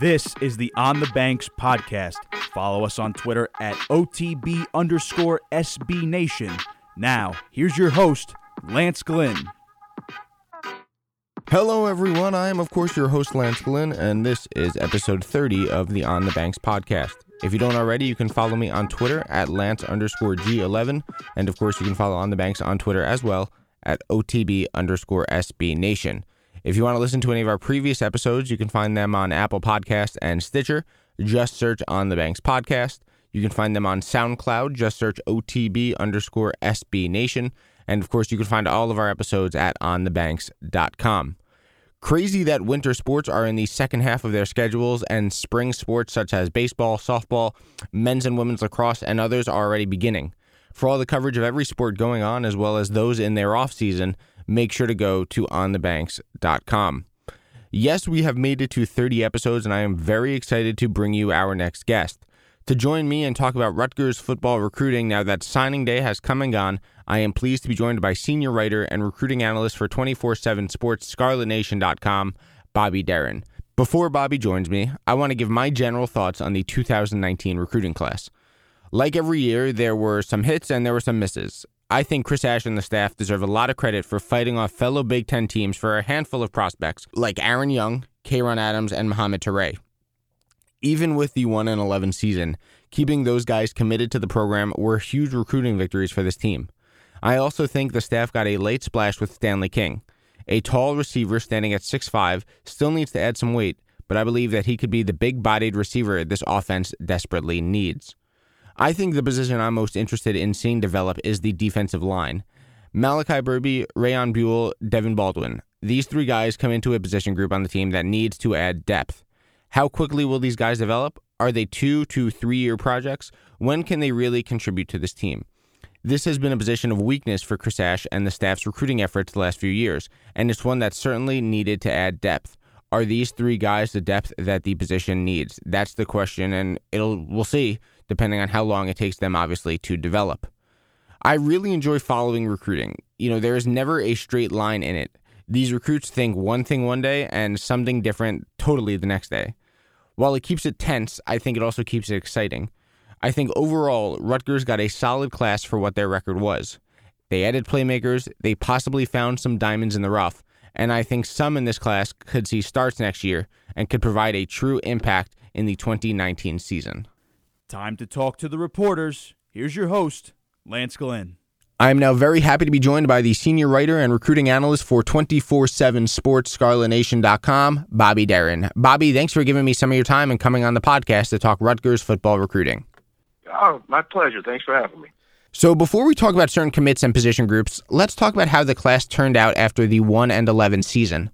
This is the On the Banks podcast. Follow us on Twitter at @OTB_SB Nation. Now, here's your host, Lance Glynn. Hello, everyone. I am, of course, your host, Lance Glynn, and this is episode 30 of the On the Banks podcast. If you don't already, you can follow me on Twitter at Lance_G11. And, of course, you can follow On the Banks on Twitter as well at @OTB_SB Nation. If you want to listen to any of our previous episodes, you can find them on Apple Podcasts and Stitcher. Just search On the Banks Podcast. You can find them on SoundCloud. Just search @OTB_SB Nation. And, of course, you can find all of our episodes at onthebanks.com. Crazy that winter sports are in the second half of their schedules, and spring sports such as baseball, softball, men's and women's lacrosse, and others are already beginning. For all the coverage of every sport going on, as well as those in their off season, make sure to go to onthebanks.com. Yes, we have made it to 30 episodes, and I am very excited to bring you our next guest. To join me and talk about Rutgers football recruiting now that signing day has come and gone, I am pleased to be joined by senior writer and recruiting analyst for 24-7 Sports, ScarletNation.com, Bobby Deren. Before Bobby joins me, I want to give my general thoughts on the 2019 recruiting class. Like every year, there were some hits and there were some misses. I think Chris Ash and the staff deserve a lot of credit for fighting off fellow Big Ten teams for a handful of prospects like Aaron Young, Ka'Ron Adams, and Muhammad Toure. Even with the 1-11 season, keeping those guys committed to the program were huge recruiting victories for this team. I also think the staff got a late splash with Stanley King. A tall receiver standing at 6'5", still needs to add some weight, but I believe that he could be the big-bodied receiver this offense desperately needs. I think the position I'm most interested in seeing develop is the defensive line. Malachi Burby, Rayon Buell, Devin Baldwin. These three guys come into a position group on the team that needs to add depth. How quickly will these guys develop? Are they 2 to 3 year projects? When can they really contribute to this team? This has been a position of weakness for Chris Ash and the staff's recruiting efforts the last few years, and it's one that certainly needed to add depth. Are these three guys the depth that the position needs? That's the question, and we'll see, depending on how long it takes them, obviously, to develop. I really enjoy following recruiting. You know, there is never a straight line in it. These recruits think one thing one day and something different totally the next day. While it keeps it tense, I think it also keeps it exciting. I think overall, Rutgers got a solid class for what their record was. They added playmakers, they possibly found some diamonds in the rough, and I think some in this class could see starts next year and could provide a true impact in the 2019 season. Time to talk to the reporters. Here's your host, Lance Glynn. I am now very happy to be joined by the senior writer and recruiting analyst for 24-7 Sports, ScarletNation.com, Bobby Deren. Bobby, thanks for giving me some of your time and coming on the podcast to talk Rutgers football recruiting. Oh, my pleasure. Thanks for having me. So before we talk about certain commits and position groups, let's talk about how the class turned out after the 1-11 season.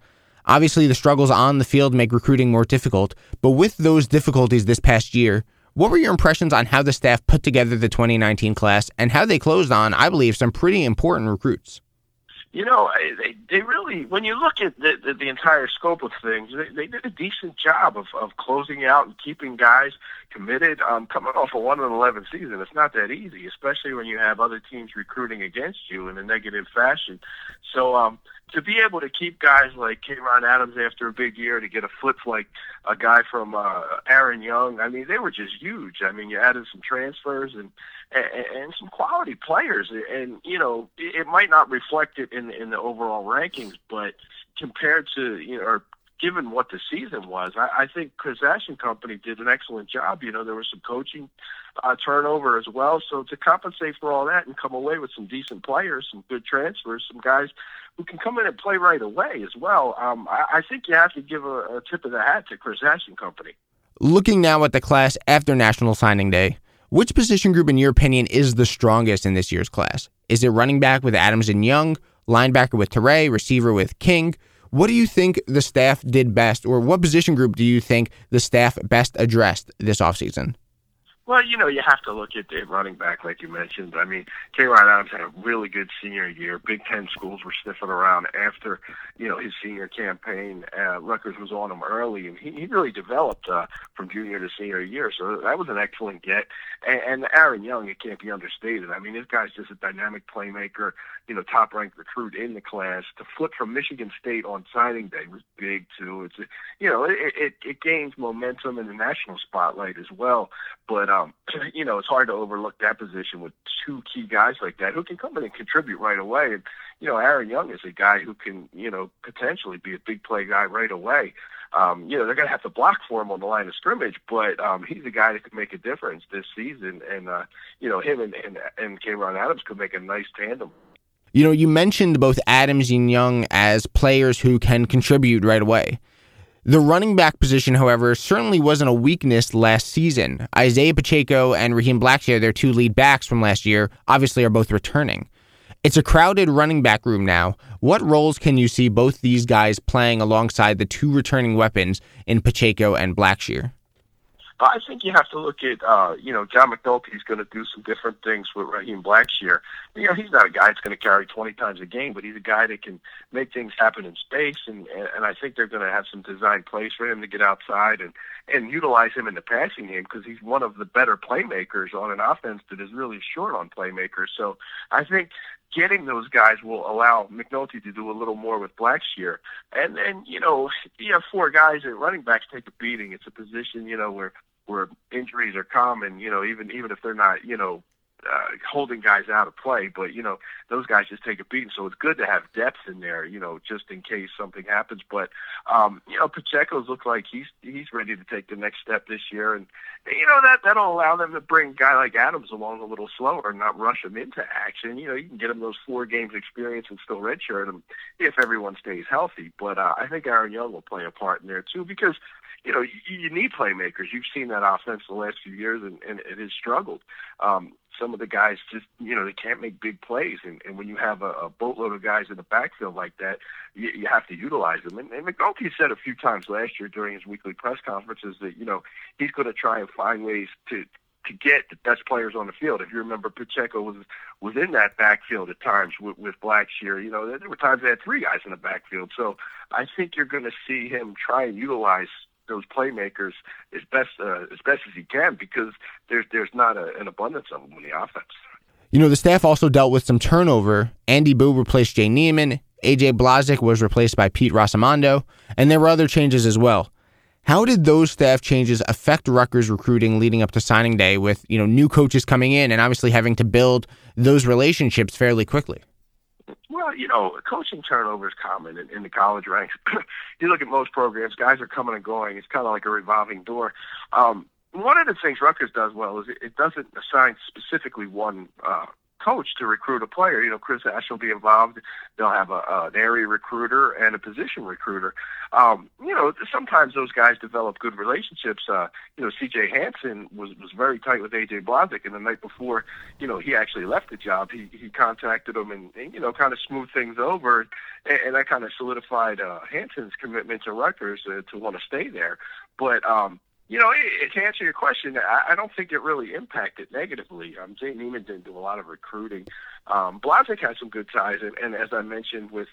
Obviously, the struggles on the field make recruiting more difficult, but with those difficulties this past year, what were your impressions on how the staff put together the 2019 class and how they closed on, I believe, some pretty important recruits? You know, they really, when you look at the entire scope of things, they did a decent job of closing out and keeping guys committed. Coming off a 1-11 season, it's not that easy, especially when you have other teams recruiting against you in a negative fashion. So to be able to keep guys like Ka'Ron Adams after a big year, to get a flip like a guy from Aaron Young, I mean, they were just huge. I mean, you added some transfers and some quality players. And, you know, it might not reflect it in the overall rankings, but compared to, you know, or given what the season was, I think Chris Ash and company did an excellent job. You know, there was some coaching turnover as well. So to compensate for all that and come away with some decent players, some good transfers, some guys who can come in and play right away as well, I think you have to give a tip of the hat to Chris Ash and company. Looking now at the class after National Signing Day, which position group, in your opinion, is the strongest in this year's class? Is it running back with Adams and Young, linebacker with Toure, receiver with King? What do you think the staff did best, or what position group do you think the staff best addressed this offseason? Well, you know, you have to look at running back, like you mentioned. I mean, Ka'Ron Adams had a really good senior year. Big Ten schools were sniffing around after, you know, his senior campaign. Rutgers was on him early, and he really developed from junior to senior year. So that was an excellent get. And Aaron Young, it can't be understated. I mean, this guy's just a dynamic playmaker, you know, top-ranked recruit in the class. To flip from Michigan State on signing day was big, too. It's, you know, it gains momentum in the national spotlight as well. But, you know, it's hard to overlook that position with two key guys like that who can come in and contribute right away. And, you know, Aaron Young is a guy who can, you know, potentially be a big play guy right away. You know, they're going to have to block for him on the line of scrimmage, but he's a guy that can make a difference this season. And, you know, him and Ka'Ron Adams could make a nice tandem. You know, you mentioned both Adams and Young as players who can contribute right away. The running back position, however, certainly wasn't a weakness last season. Isaiah Pacheco and Raheem Blackshear, their two lead backs from last year, obviously are both returning. It's a crowded running back room now. What roles can you see both these guys playing alongside the two returning weapons in Pacheco and Blackshear? I think you have to look at, you know, John McNulty is going to do some different things with Raheem Blackshear. You know, he's not a guy that's going to carry 20 times a game, but he's a guy that can make things happen in space, and I think they're going to have some design plays for him to get outside and utilize him in the passing game because he's one of the better playmakers on an offense that is really short on playmakers. So I think getting those guys will allow McNulty to do a little more with Blackshear. And you know, you have four guys at running backs take a beating. It's a position, you know, where injuries are common, you know, even if they're not, you know, holding guys out of play. But, you know, those guys just take a beating. So it's good to have depth in there, you know, just in case something happens. But, you know, Pacheco's looked like he's ready to take the next step this year. And, you know, that'll allow them to bring a guy like Adams along a little slower and not rush him into action. You know, you can get him those 4 games experience and still redshirt him if everyone stays healthy. But I think Aaron Young will play a part in there, too, because, you know, you need playmakers. You've seen that offense the last few years, and it has struggled. Some of the guys just, you know, they can't make big plays. And when you have a boatload of guys in the backfield like that, you have to utilize them. And McNulty said a few times last year during his weekly press conferences that, you know, he's going to try and find ways to get the best players on the field. If you remember, Pacheco was in that backfield at times with Blackshear. You know, there were times they had 3 guys in the backfield. So I think you're going to see him try and utilize those playmakers as best as he can, because there's not an abundance of them in the offense. You know, the staff also dealt with some turnover. Andy Buh replaced Jay Niemann. A.J. Blazek was replaced by Pete Rossomando, and there were other changes as well. How did those staff changes affect Rutgers recruiting leading up to signing day with, you know, new coaches coming in and obviously having to build those relationships fairly quickly? Well, you know, coaching turnover is common in the college ranks. You look at most programs, guys are coming and going. It's kind of like a revolving door. One of the things Rutgers does well is it doesn't assign specifically one coach to recruit a player. You know, Chris Ash will be involved. They'll have an area recruiter and a position recruiter. You know, sometimes those guys develop good relationships. You know, C.J. Hansen was very tight with A.J. Blondick, and the night before, you know, he actually left the job. He contacted him and you know, kind of smoothed things over, and that kind of solidified Hansen's commitment to Rutgers to want to stay there. But, you know, to answer your question, I don't think it really impacted negatively. Jay Niemann didn't do a lot of recruiting. Blazek had some good ties, and as I mentioned with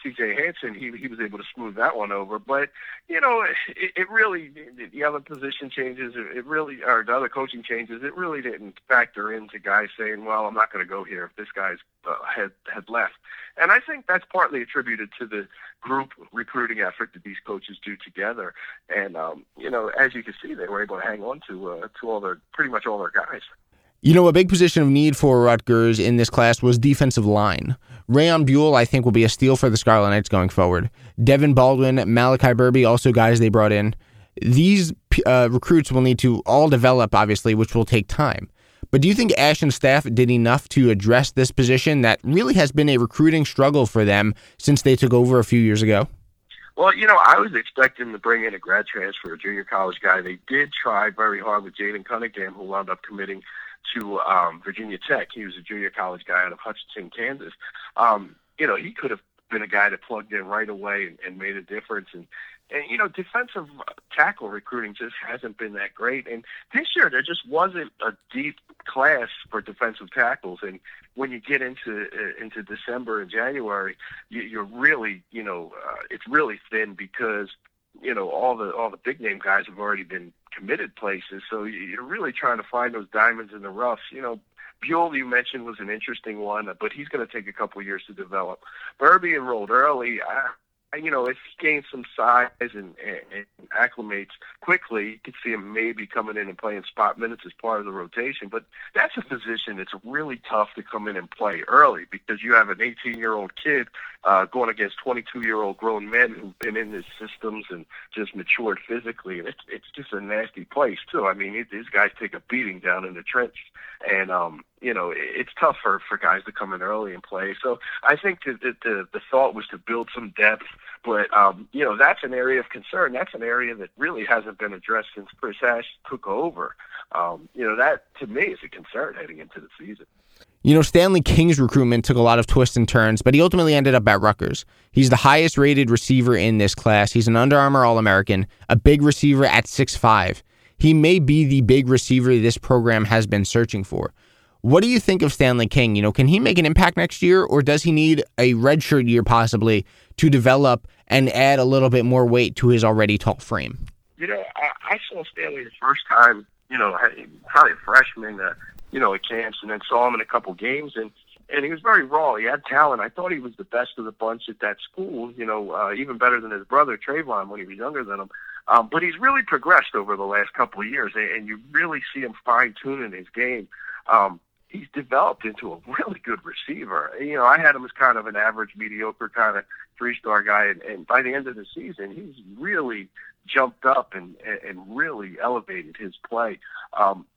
C.J. Hansen, he was able to smooth that one over. But, you know, it really, the other position changes, it really, or the other coaching changes, it really didn't factor into guys saying, well, I'm not going to go here if this guy's had left. And I think that's partly attributed to the group recruiting effort that these coaches do together. And, you know, as you can see, they were able to hang on to pretty much all their guys. You know, a big position of need for Rutgers in this class was defensive line. Rayon Buell, I think, will be a steal for the Scarlet Knights going forward. Devin Baldwin, Malachi Burby, also guys they brought in. These recruits will need to all develop, obviously, which will take time. But do you think Ash and staff did enough to address this position that really has been a recruiting struggle for them since they took over a few years ago? Well, you know, I was expecting to bring in a grad transfer, a junior college guy. They did try very hard with Jaden Cunningham, who wound up committing to Virginia Tech. He was a junior college guy out of Hutchinson, Kansas. You know, he could have been a guy that plugged in right away and made a difference. And And, you know, defensive tackle recruiting just hasn't been that great. And this year, there just wasn't a deep class for defensive tackles. And when you get into December and January, you're really, you know, it's really thin because, you know, all the big name guys have already been committed places. So you're really trying to find those diamonds in the rough. You know, Buell, you mentioned, was an interesting one, but he's going to take a couple years to develop. Burby enrolled early. You know, if he gains some size and acclimates quickly, you could see him maybe coming in and playing spot minutes as part of the rotation. But that's a position that's really tough to come in and play early because you have an 18-year-old kid going against 22-year-old grown men who've been in his systems and just matured physically. And it's just a nasty place, too. I mean, these guys take a beating down in the trench. And, you know, it's tough for guys to come in early and play. So I think that the thought was to build some depth. But, you know, that's an area of concern. That's an area that really hasn't been addressed since Chris Ash took over. You know, that, to me, is a concern heading into the season. You know, Stanley King's recruitment took a lot of twists and turns, but he ultimately ended up at Rutgers. He's the highest-rated receiver in this class. He's an Under Armour All-American, a big receiver at 6'5". He may be the big receiver this program has been searching for. What do you think of Stanley King? You know, can he make an impact next year, or does he need a redshirt year possibly to develop and add a little bit more weight to his already tall frame? You know, I saw Stanley the first time, you know, probably a freshman, you know, at camps, and then saw him in a couple games, and he was very raw. He had talent. I thought he was the best of the bunch at that school, you know, even better than his brother, Trayvon, when he was younger than him. But he's really progressed over the last couple of years, and you really see him fine-tuning his game. He's developed into a really good receiver. You know, I had him as kind of an average, mediocre kind of three-star guy, and by the end of the season, he's really jumped up and really elevated his play.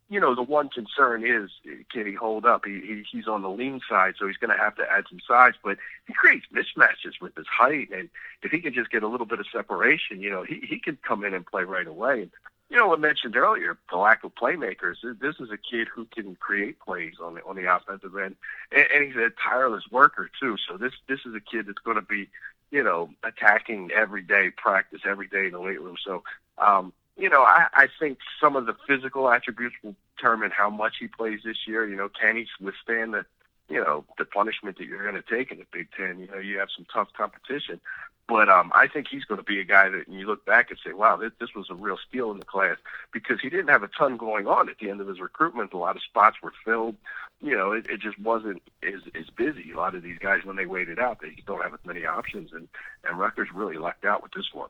You know, the one concern is, can he hold up? He's on the lean side, so he's going to have to add some size, but he creates mismatches with his height, and if he can just get a little bit of separation, you know, he could come in and play right away. You know, I mentioned earlier, the lack of playmakers. This is a kid who can create plays on the offensive end, and he's a tireless worker, too. So this is a kid that's going to be, you know, attacking every day, practice every day in the weight room. So, you know, I think some of the physical attributes will determine how much he plays this year. You know, can he withstand the punishment that you're going to take in the Big Ten? You know, you have some tough competition. But I think he's going to be a guy that you look back and say, wow, this was a real steal in the class, because he didn't have a ton going on at the end of his recruitment. A lot of spots were filled. You know, it just wasn't as busy. A lot of these guys, when they waited out, they don't have as many options, and Rutgers really lucked out with this one.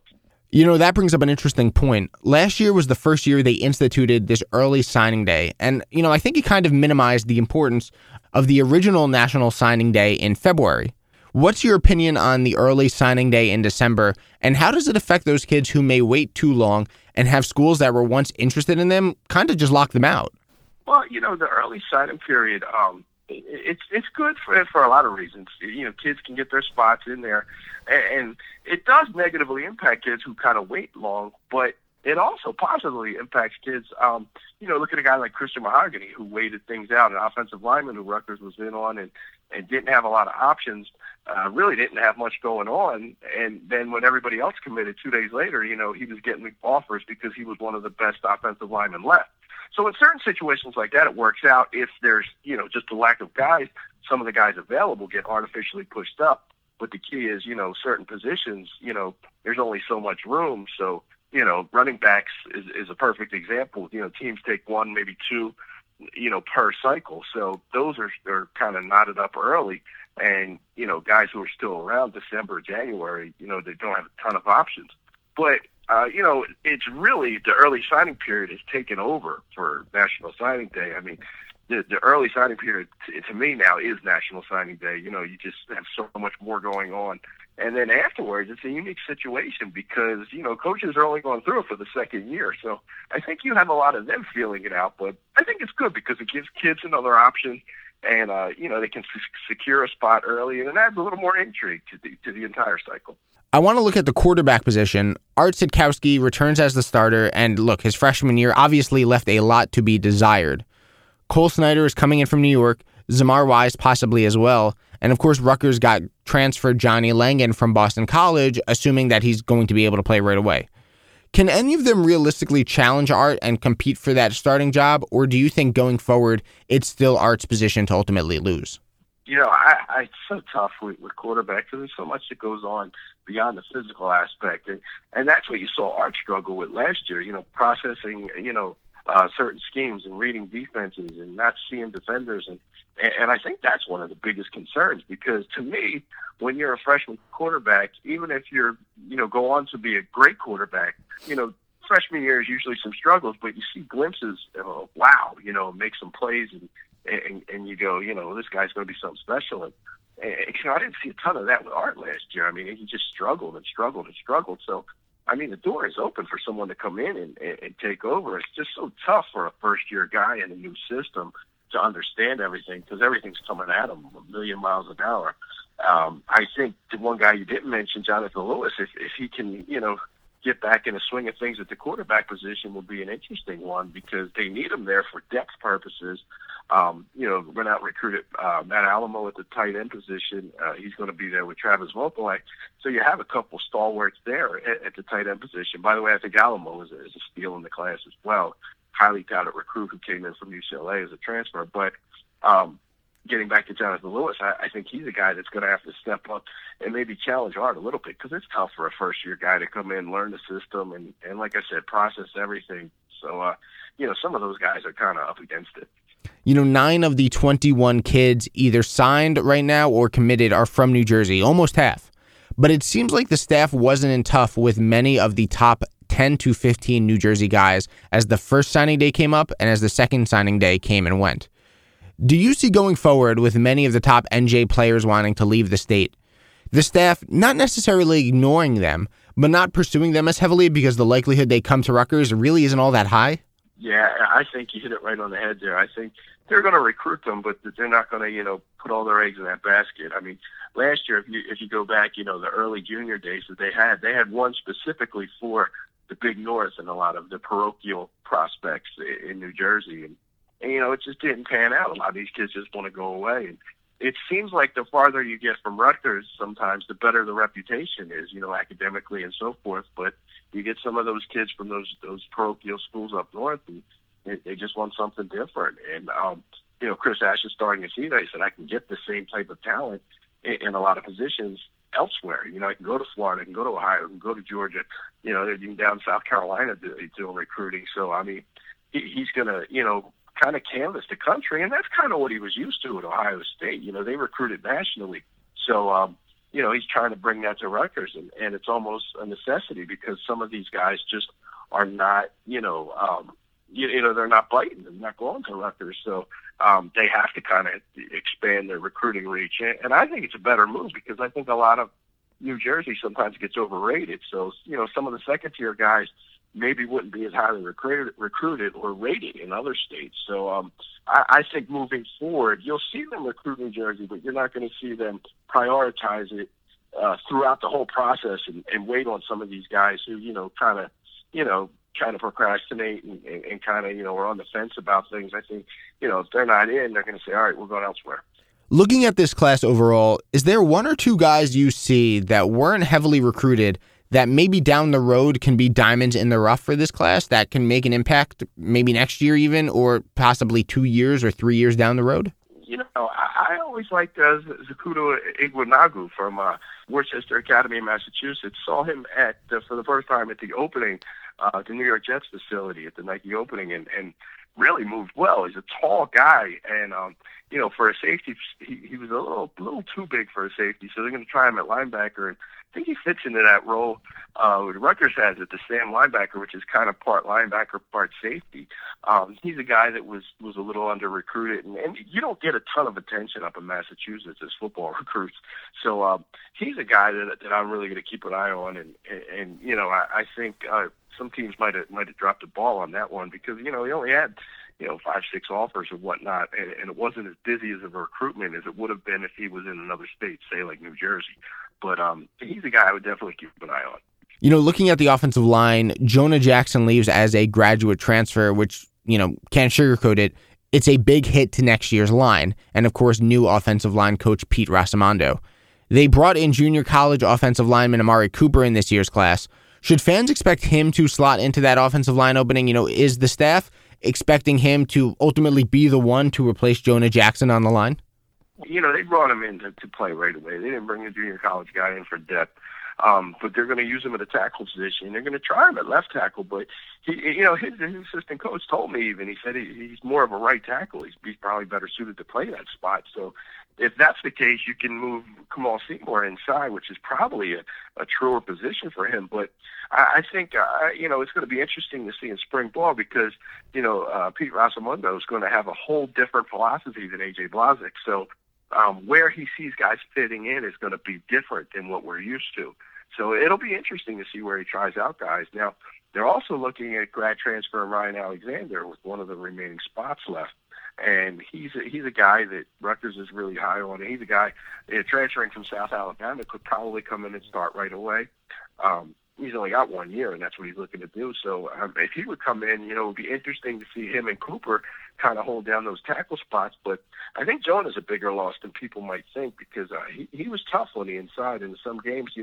You know, that brings up an interesting point. Last year was the first year they instituted this early signing day, and, you know, I think it kind of minimized the importance of the original National Signing Day in February. What's your opinion on the early signing day in December, and how does it affect those kids who may wait too long and have schools that were once interested in them kind of just lock them out? Well, you know, the early signing period, it's good for a lot of reasons. You know, kids can get their spots in there, and it does negatively impact kids who kind of wait long, but it also positively impacts kids. You know, look at a guy like Christian Mahogany, who waited things out, an offensive lineman who Rutgers was in on and didn't have a lot of options, really didn't have much going on. And then when everybody else committed 2 days later, you know, he was getting offers because he was one of the best offensive linemen left. So in certain situations like that, it works out. If there's, you know, just a lack of guys, some of the guys available get artificially pushed up. But the key is, you know, certain positions, you know, there's only so much room. So, you know, running backs is a perfect example. You know, teams take one, maybe two, you know, per cycle. So those are kind of knotted up early. And, you know, guys who are still around December, January, you know, they don't have a ton of options. But, you know, it's really the early signing period is taken over for National Signing Day. I mean, the early signing period to me now is National Signing Day. You know, you just have so much more going on. And then afterwards, it's a unique situation because, you know, coaches are only going through it for the second year. So I think you have a lot of them feeling it out, but I think it's good because it gives kids another option, and, you know, they can secure a spot early, and it adds a little more intrigue to the entire cycle. I want to look at the quarterback position. Art Sitkowski returns as the starter, and look, his freshman year obviously left a lot to be desired. Cole Snyder is coming in from New York, Zamar Wise possibly as well. And of course, Rutgers got transferred Johnny Langan from Boston College, assuming that he's going to be able to play right away. Can any of them realistically challenge Art and compete for that starting job, or do you think going forward it's still Art's position to ultimately lose? You know, it's so tough with quarterbacks, because there's so much that goes on beyond the physical aspect, and that's what you saw Art struggle with last year. You know, processing, you know, certain schemes and reading defenses and not seeing defenders, and I think that's one of the biggest concerns, because to me, when you're a freshman quarterback, even if you're, you know, go on to be a great quarterback, you know, freshman year is usually some struggles, but you see glimpses of, wow, you know, make some plays and you go, you know, this guy's going to be something special. And you know, I didn't see a ton of that with Art last year. I mean, he just struggled. So, I mean, the door is open for someone to come in and take over. It's just so tough for a first-year guy in a new system to understand everything, because everything's coming at him a million miles an hour. I think the one guy you didn't mention, Jonathan Lewis, if he can, you know, get back in the swing of things at the quarterback position, will be an interesting one, because they need him there for depth purposes. You know, went out and recruited Matt Alaimo at the tight end position. He's going to be there with Travis Vogelai. So you have a couple stalwarts there at the tight end position. By the way, I think Alaimo is a steal in the class as well. Highly touted recruit who came in from UCLA as a transfer. But getting back to Jonathan Lewis, I think he's a guy that's going to have to step up and maybe challenge Art a little bit, because it's tough for a first-year guy to come in, learn the system, and like I said, process everything. So, you know, some of those guys are kind of up against it. You know, 9 of the 21 kids either signed right now or committed are from New Jersey, almost half. But it seems like the staff wasn't in tough with many of the top 10 to 15 New Jersey guys as the first signing day came up and as the second signing day came and went. Do you see going forward with many of the top NJ players wanting to leave the state, the staff not necessarily ignoring them, but not pursuing them as heavily because the likelihood they come to Rutgers really isn't all that high? Yeah, I think you hit it right on the head there. I think they're going to recruit them, but they're not going to, you know, put all their eggs in that basket. I mean, last year, if you go back, you know, the early junior days that they had one specifically for the Big North and a lot of the parochial prospects in New Jersey. And you know, it just didn't pan out. A lot of these kids just want to go away. And it seems like the farther you get from Rutgers, sometimes the better the reputation is, you know, academically and so forth. But you get some of those kids from those parochial schools up north, and they just want something different. And, you know, Chris Ash is starting to see that. He said, I can get the same type of talent in a lot of positions elsewhere. You know, I can go to Florida, I can go to Ohio, I can go to Georgia. You know, they're even down South Carolina doing recruiting. So, I mean, he's going to, you know, kind of canvass the country, and that's kind of what he was used to at Ohio State. You know, they recruited nationally. So, you know, he's trying to bring that to Rutgers, and it's almost a necessity, because some of these guys just are not, you know, you know they're not biting, they're not going to Rutgers. So they have to kind of expand their recruiting reach. And I think it's a better move, because I think a lot of New Jersey sometimes gets overrated. So, you know, some of the second-tier guys maybe wouldn't be as highly recruited or rated in other states. So I think moving forward, you'll see them recruit New Jersey, but you're not going to see them prioritize it throughout the whole process and wait on some of these guys who, you know, kind of procrastinate and kind of, you know, are on the fence about things. I think, you know, if they're not in, they're going to say, all right, we're going elsewhere. Looking at this class overall, is there one or two guys you see that weren't heavily recruited that maybe down the road can be diamonds in the rough for this class that can make an impact maybe next year even, or possibly 2 years or 3 years down the road? You know, I always liked Zakudo Igwanagu from Worcester Academy in Massachusetts. Saw him for the first time at the opening, the New York Jets facility at the Nike opening, and really moved well. He's a tall guy, and, you know, for a safety, he was a little too big for a safety, so they're going to try him at linebacker, and I think he fits into that role that Rutgers has at the Sam linebacker, which is kind of part linebacker, part safety. He's a guy that was a little under-recruited, and you don't get a ton of attention up in Massachusetts as football recruits. So he's a guy that I'm really going to keep an eye on, and you know, I think some teams might have dropped the ball on that one, because, you know, he only had, you know, 5-6 offers or whatnot, and it wasn't as busy as of a recruitment as it would have been if he was in another state, say like New Jersey. But he's a guy I would definitely keep an eye on. You know, looking at the offensive line, Jonah Jackson leaves as a graduate transfer, which, you know, can't sugarcoat it, It's a big hit to next year's line, and of course, new offensive line coach Pete Rossomando. They brought in junior college offensive lineman Amari Cooper in this year's class. Should fans expect him to slot into that offensive line opening? You know, is the staff expecting him to ultimately be the one to replace Jonah Jackson on the line? You know, they brought him in to play right away. They didn't bring a junior college guy in for depth. But they're going to use him at a tackle position. They're going to try him at left tackle. But, his assistant coach told me even, he said he's more of a right tackle. He's probably better suited to play that spot. So if that's the case, you can move Kamal Seymour inside, which is probably a truer position for him. But I think, it's going to be interesting to see in spring ball because, Pete Rossomando is going to have a whole different philosophy than A.J. Blazek. So where he sees guys fitting in is going to be different than what we're used to. So it'll be interesting to see where he tries out guys. Now, they're also looking at grad transfer Ryan Alexander with one of the remaining spots left. And he's a guy that Rutgers is really high on. He's a guy transferring from South Alabama could probably come in and start right away. He's only got 1 year, and that's what he's looking to do. So if he would come in, it would be interesting to see him and Cooper kind of hold down those tackle spots. But I think Jonah's a bigger loss than people might think because he was tough on the inside. And in some games,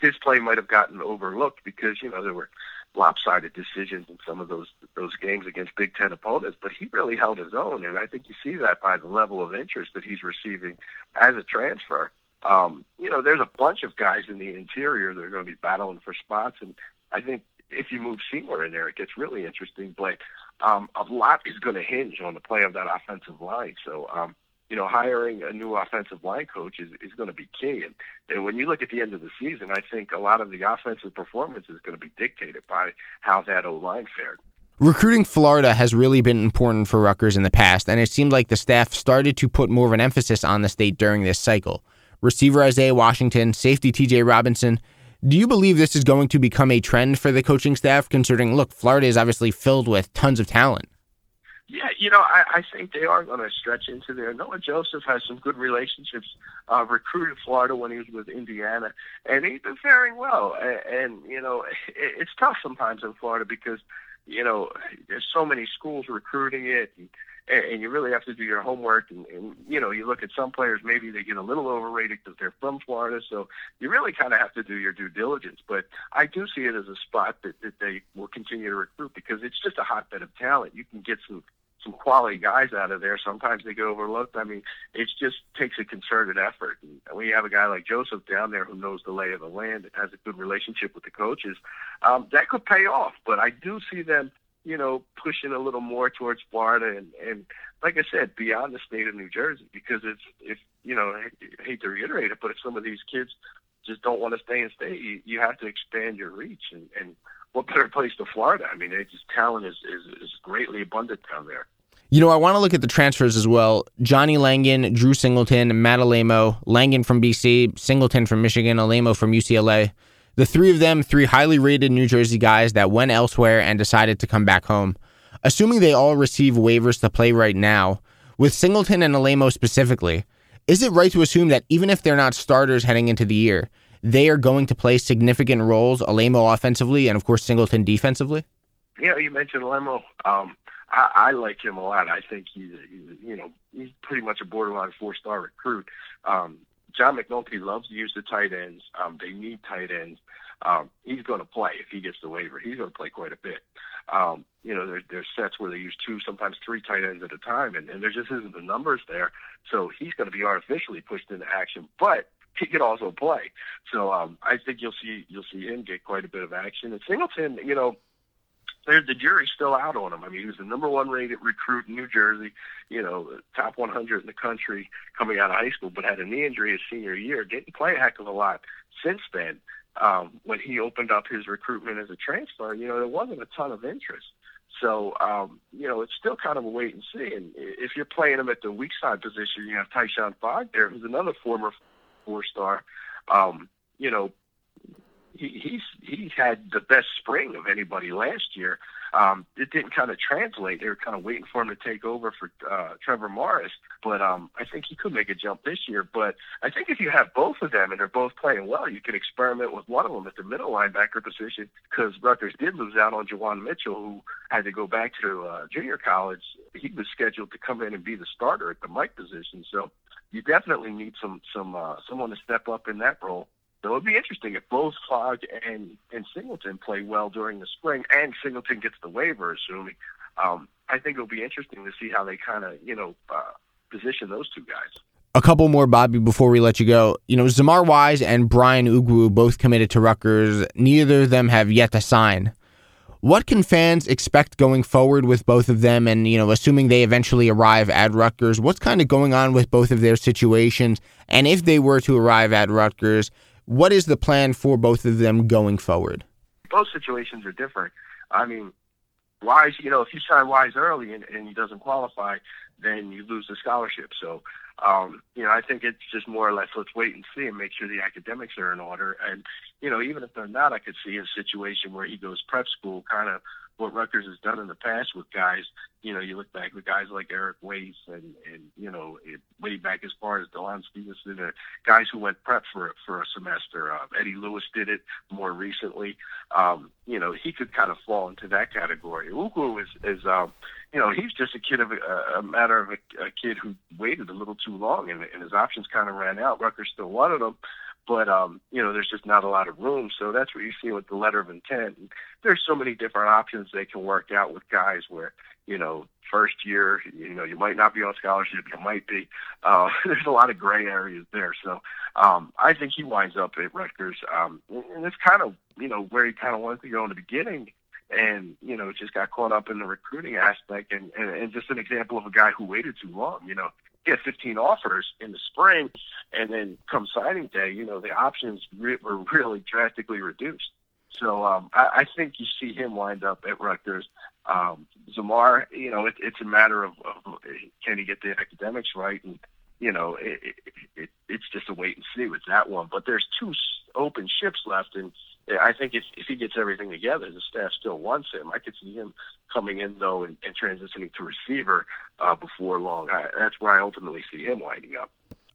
his play might have gotten overlooked because, there were lopsided decisions in some of those games against Big Ten opponents. But he really held his own, and I think you see that by the level of interest that he's receiving as a transfer. There's a bunch of guys in the interior that are going to be battling for spots, and I think if you move Seymour in there, it gets really interesting. But a lot is going to hinge on the play of that offensive line. So, hiring a new offensive line coach is going to be key. And when you look at the end of the season, I think a lot of the offensive performance is going to be dictated by how that O-line fared. Recruiting Florida has really been important for Rutgers in the past, and it seemed like the staff started to put more of an emphasis on the state during this cycle. Receiver Isaiah Washington, safety T.J. Robinson. Do you believe this is going to become a trend for the coaching staff, considering, look, Florida is obviously filled with tons of talent? Yeah, I think they are going to stretch into there. Noah Joseph has some good relationships, recruited Florida when he was with Indiana, and he's been faring well. And it's tough sometimes in Florida because, there's so many schools recruiting it, and you really have to do your homework. And you look at some players, maybe they get a little overrated because they're from Florida. So you really kind of have to do your due diligence. But I do see it as a spot that they will continue to recruit because it's just a hotbed of talent. You can get some quality guys out of there. Sometimes they get overlooked. I mean, it just takes a concerted effort. And when you have a guy like Joseph down there who knows the lay of the land and has a good relationship with the coaches, that could pay off. But I do see them, pushing a little more towards Florida and like I said, beyond the state of New Jersey, because I hate to reiterate it, but if some of these kids just don't want to stay in state, you have to expand your reach. And what better place than Florida? I mean, talent is greatly abundant down there. I want to look at the transfers as well. Johnny Langan, Drew Singleton, Matt Alaimo, Langan from BC, Singleton from Michigan, Alaimo from UCLA. The three of them, three highly rated New Jersey guys that went elsewhere and decided to come back home. Assuming they all receive waivers to play right now, with Singleton and Alaimo specifically, is it right to assume that even if they're not starters heading into the year, they are going to play significant roles, Alaimo offensively and, of course, Singleton defensively? Yeah, you mentioned Alaimo. I like him a lot. I think he's pretty much a borderline four-star recruit. John McNulty loves to use the tight ends. They need tight ends. He's going to play if he gets the waiver. He's going to play quite a bit. There's sets where they use two, sometimes three tight ends at a time, and there just isn't the numbers there. So he's going to be artificially pushed into action, but he could also play. So I think you'll see him get quite a bit of action. And Singleton, the jury's still out on him. I mean, he was the number one rated recruit in New Jersey, top 100 in the country coming out of high school, but had a knee injury his senior year. Didn't play a heck of a lot since then. When he opened up his recruitment as a transfer, there wasn't a ton of interest. So, it's still kind of a wait and see. And if you're playing him at the weak side position, you have Tyshawn Fogg there, who's another former four-star, He's had the best spring of anybody last year. it didn't kind of translate. They were kind of waiting for him to take over for Trevor Morris, but I think he could make a jump this year. But I think if you have both of them and they're both playing well, you can experiment with one of them at the middle linebacker position, because Rutgers did lose out on Juwan Mitchell, who had to go back to junior college. He was scheduled to come in and be the starter at the Mike position, so you definitely need someone to step up in that role. So it'll be interesting if both Fogg and Singleton play well during the spring, and Singleton gets the waiver, assuming. I think it'll be interesting to see how they kind of, position those two guys. A couple more, Bobby, before we let you go. Zamar Wise and Brian Ugwu both committed to Rutgers. Neither of them have yet to sign. What can fans expect going forward with both of them? And, assuming they eventually arrive at Rutgers, what's kind of going on with both of their situations? And if they were to arrive at Rutgers, what is the plan for both of them going forward? Both situations are different. I mean, Wise, if you sign Wise early and he doesn't qualify, then you lose the scholarship. So, I think it's just more or less, let's wait and see and make sure the academics are in order. And, even if they're not, I could see a situation where he goes prep school, kind of what Rutgers has done in the past with guys. You look back with guys like Eric Wace and way back as far as Delon Stevenson, guys who went prep for a semester. Eddie Lewis did it more recently. He could kind of fall into that category. Ugu is he's just a kid of a kid who waited a little too long and his options kind of ran out. Rutgers still wanted him. But, there's just not a lot of room. So that's what you see with the letter of intent. And there's so many different options they can work out with guys where, first year, you might not be on scholarship, you might be. There's a lot of gray areas there. So I think he winds up at Rutgers. And it's kind of, where he kind of wanted to go in the beginning. And, just got caught up in the recruiting aspect. And just an example of a guy who waited too long, Get 15 offers in the spring, and then come signing day, the options were really drastically reduced. So I think you see him wind up at Rutgers. Zamar, it's a matter of can he get the academics right, and it's just a wait and see with that one. But there's two open ships left, and I think if he gets everything together, the staff still wants him. I could see him coming in, though, and transitioning to receiver before long. That's where I ultimately see him winding up.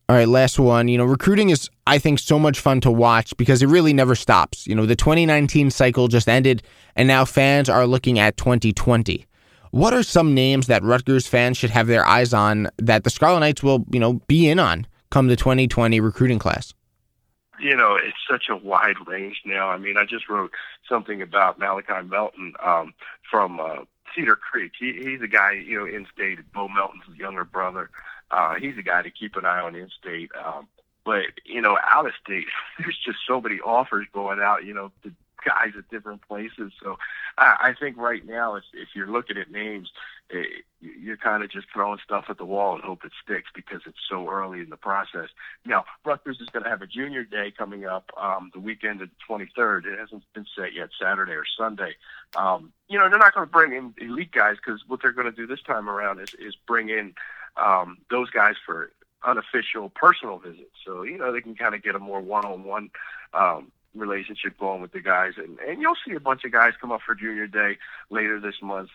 All right, last one. Recruiting is, I think, so much fun to watch because it really never stops. The 2019 cycle just ended, and now fans are looking at 2020. What are some names that Rutgers fans should have their eyes on that the Scarlet Knights will, be in on come the 2020 recruiting class? It's such a wide range now. I mean, I just wrote something about Malachi Melton from Cedar Creek. He's a guy, in-state. Bo Melton's younger brother. He's a guy to keep an eye on in-state. But, out of state, there's just so many offers going out, to guys at different places. So I think right now, if you're looking at names, you're kind of just throwing stuff at the wall and hope it sticks because it's so early in the process. Now, Rutgers is going to have a junior day coming up the weekend of the 23rd. It hasn't been set yet, Saturday or Sunday. They're not going to bring in elite guys because what they're going to do this time around is bring in those guys for unofficial personal visits. So, they can kind of get a more one-on-one relationship going with the guys. And you'll see a bunch of guys come up for junior day later this month.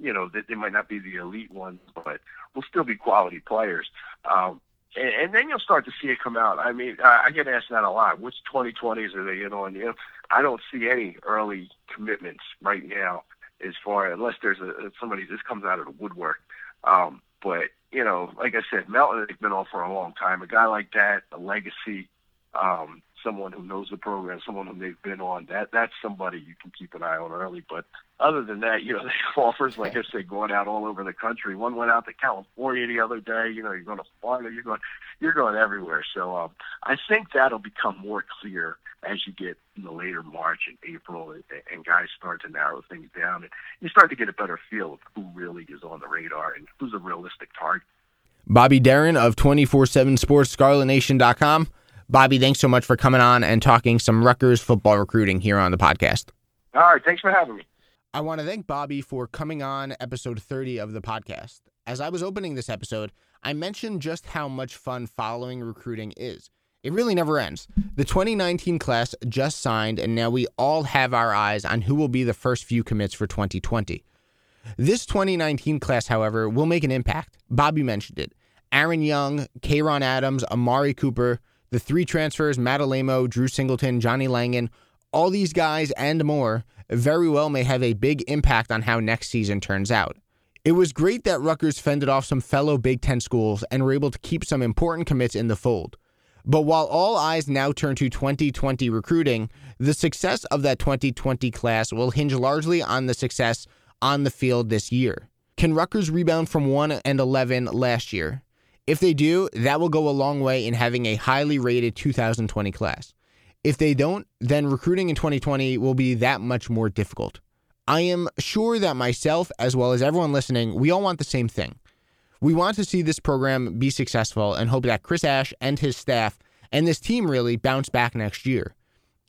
They might not be the elite ones, but will still be quality players. And then you'll start to see it come out. I mean, I get asked that a lot. Which 2020s are they in on? I don't see any early commitments right now as far, unless there's somebody that comes out of the woodwork. But, like I said, Melton has been on for a long time. A guy like that, a legacy, someone who knows the program, someone who they've been on, that's somebody you can keep an eye on early. But other than that, they have offers, like I said, going out all over the country. One went out to California the other day. You're going to Florida. You're going everywhere. So I think that'll become more clear as you get in the later March and April, and guys start to narrow things down, and you start to get a better feel of who really is on the radar and who's a realistic target. Bobby Deren of 24/7 Sports, ScarletNation.com. Bobby, thanks so much for coming on and talking some Rutgers football recruiting here on the podcast. All right, thanks for having me. I want to thank Bobby for coming on episode 30 of the podcast. As I was opening this episode, I mentioned just how much fun following recruiting is. It really never ends. The 2019 class just signed, and now we all have our eyes on who will be the first few commits for 2020. This 2019 class, however, will make an impact. Bobby mentioned it. Aaron Young, Ka'Ron Adams, Amari Cooper, the three transfers, Matt Alaimo, Drew Singleton, Johnny Langan, all these guys and more very well may have a big impact on how next season turns out. It was great that Rutgers fended off some fellow Big Ten schools and were able to keep some important commits in the fold. But while all eyes now turn to 2020 recruiting, the success of that 2020 class will hinge largely on the success on the field this year. Can Rutgers rebound from 1-11 last year? If they do, that will go a long way in having a highly rated 2020 class. If they don't, then recruiting in 2020 will be that much more difficult. I am sure that myself, as well as everyone listening, we all want the same thing. We want to see this program be successful and hope that Chris Ash and his staff and this team really bounce back next year.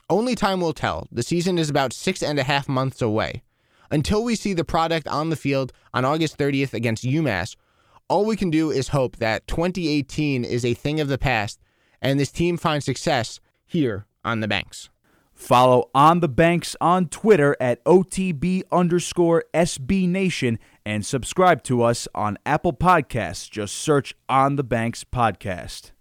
Only time will tell. The season is about 6.5 months away. Until we see the product on the field on August 30th against UMass, all we can do is hope that 2018 is a thing of the past and this team finds success here on the Banks. Follow On the Banks on Twitter at @OTB_SBNation and subscribe to us on Apple Podcasts. Just search On the Banks Podcast.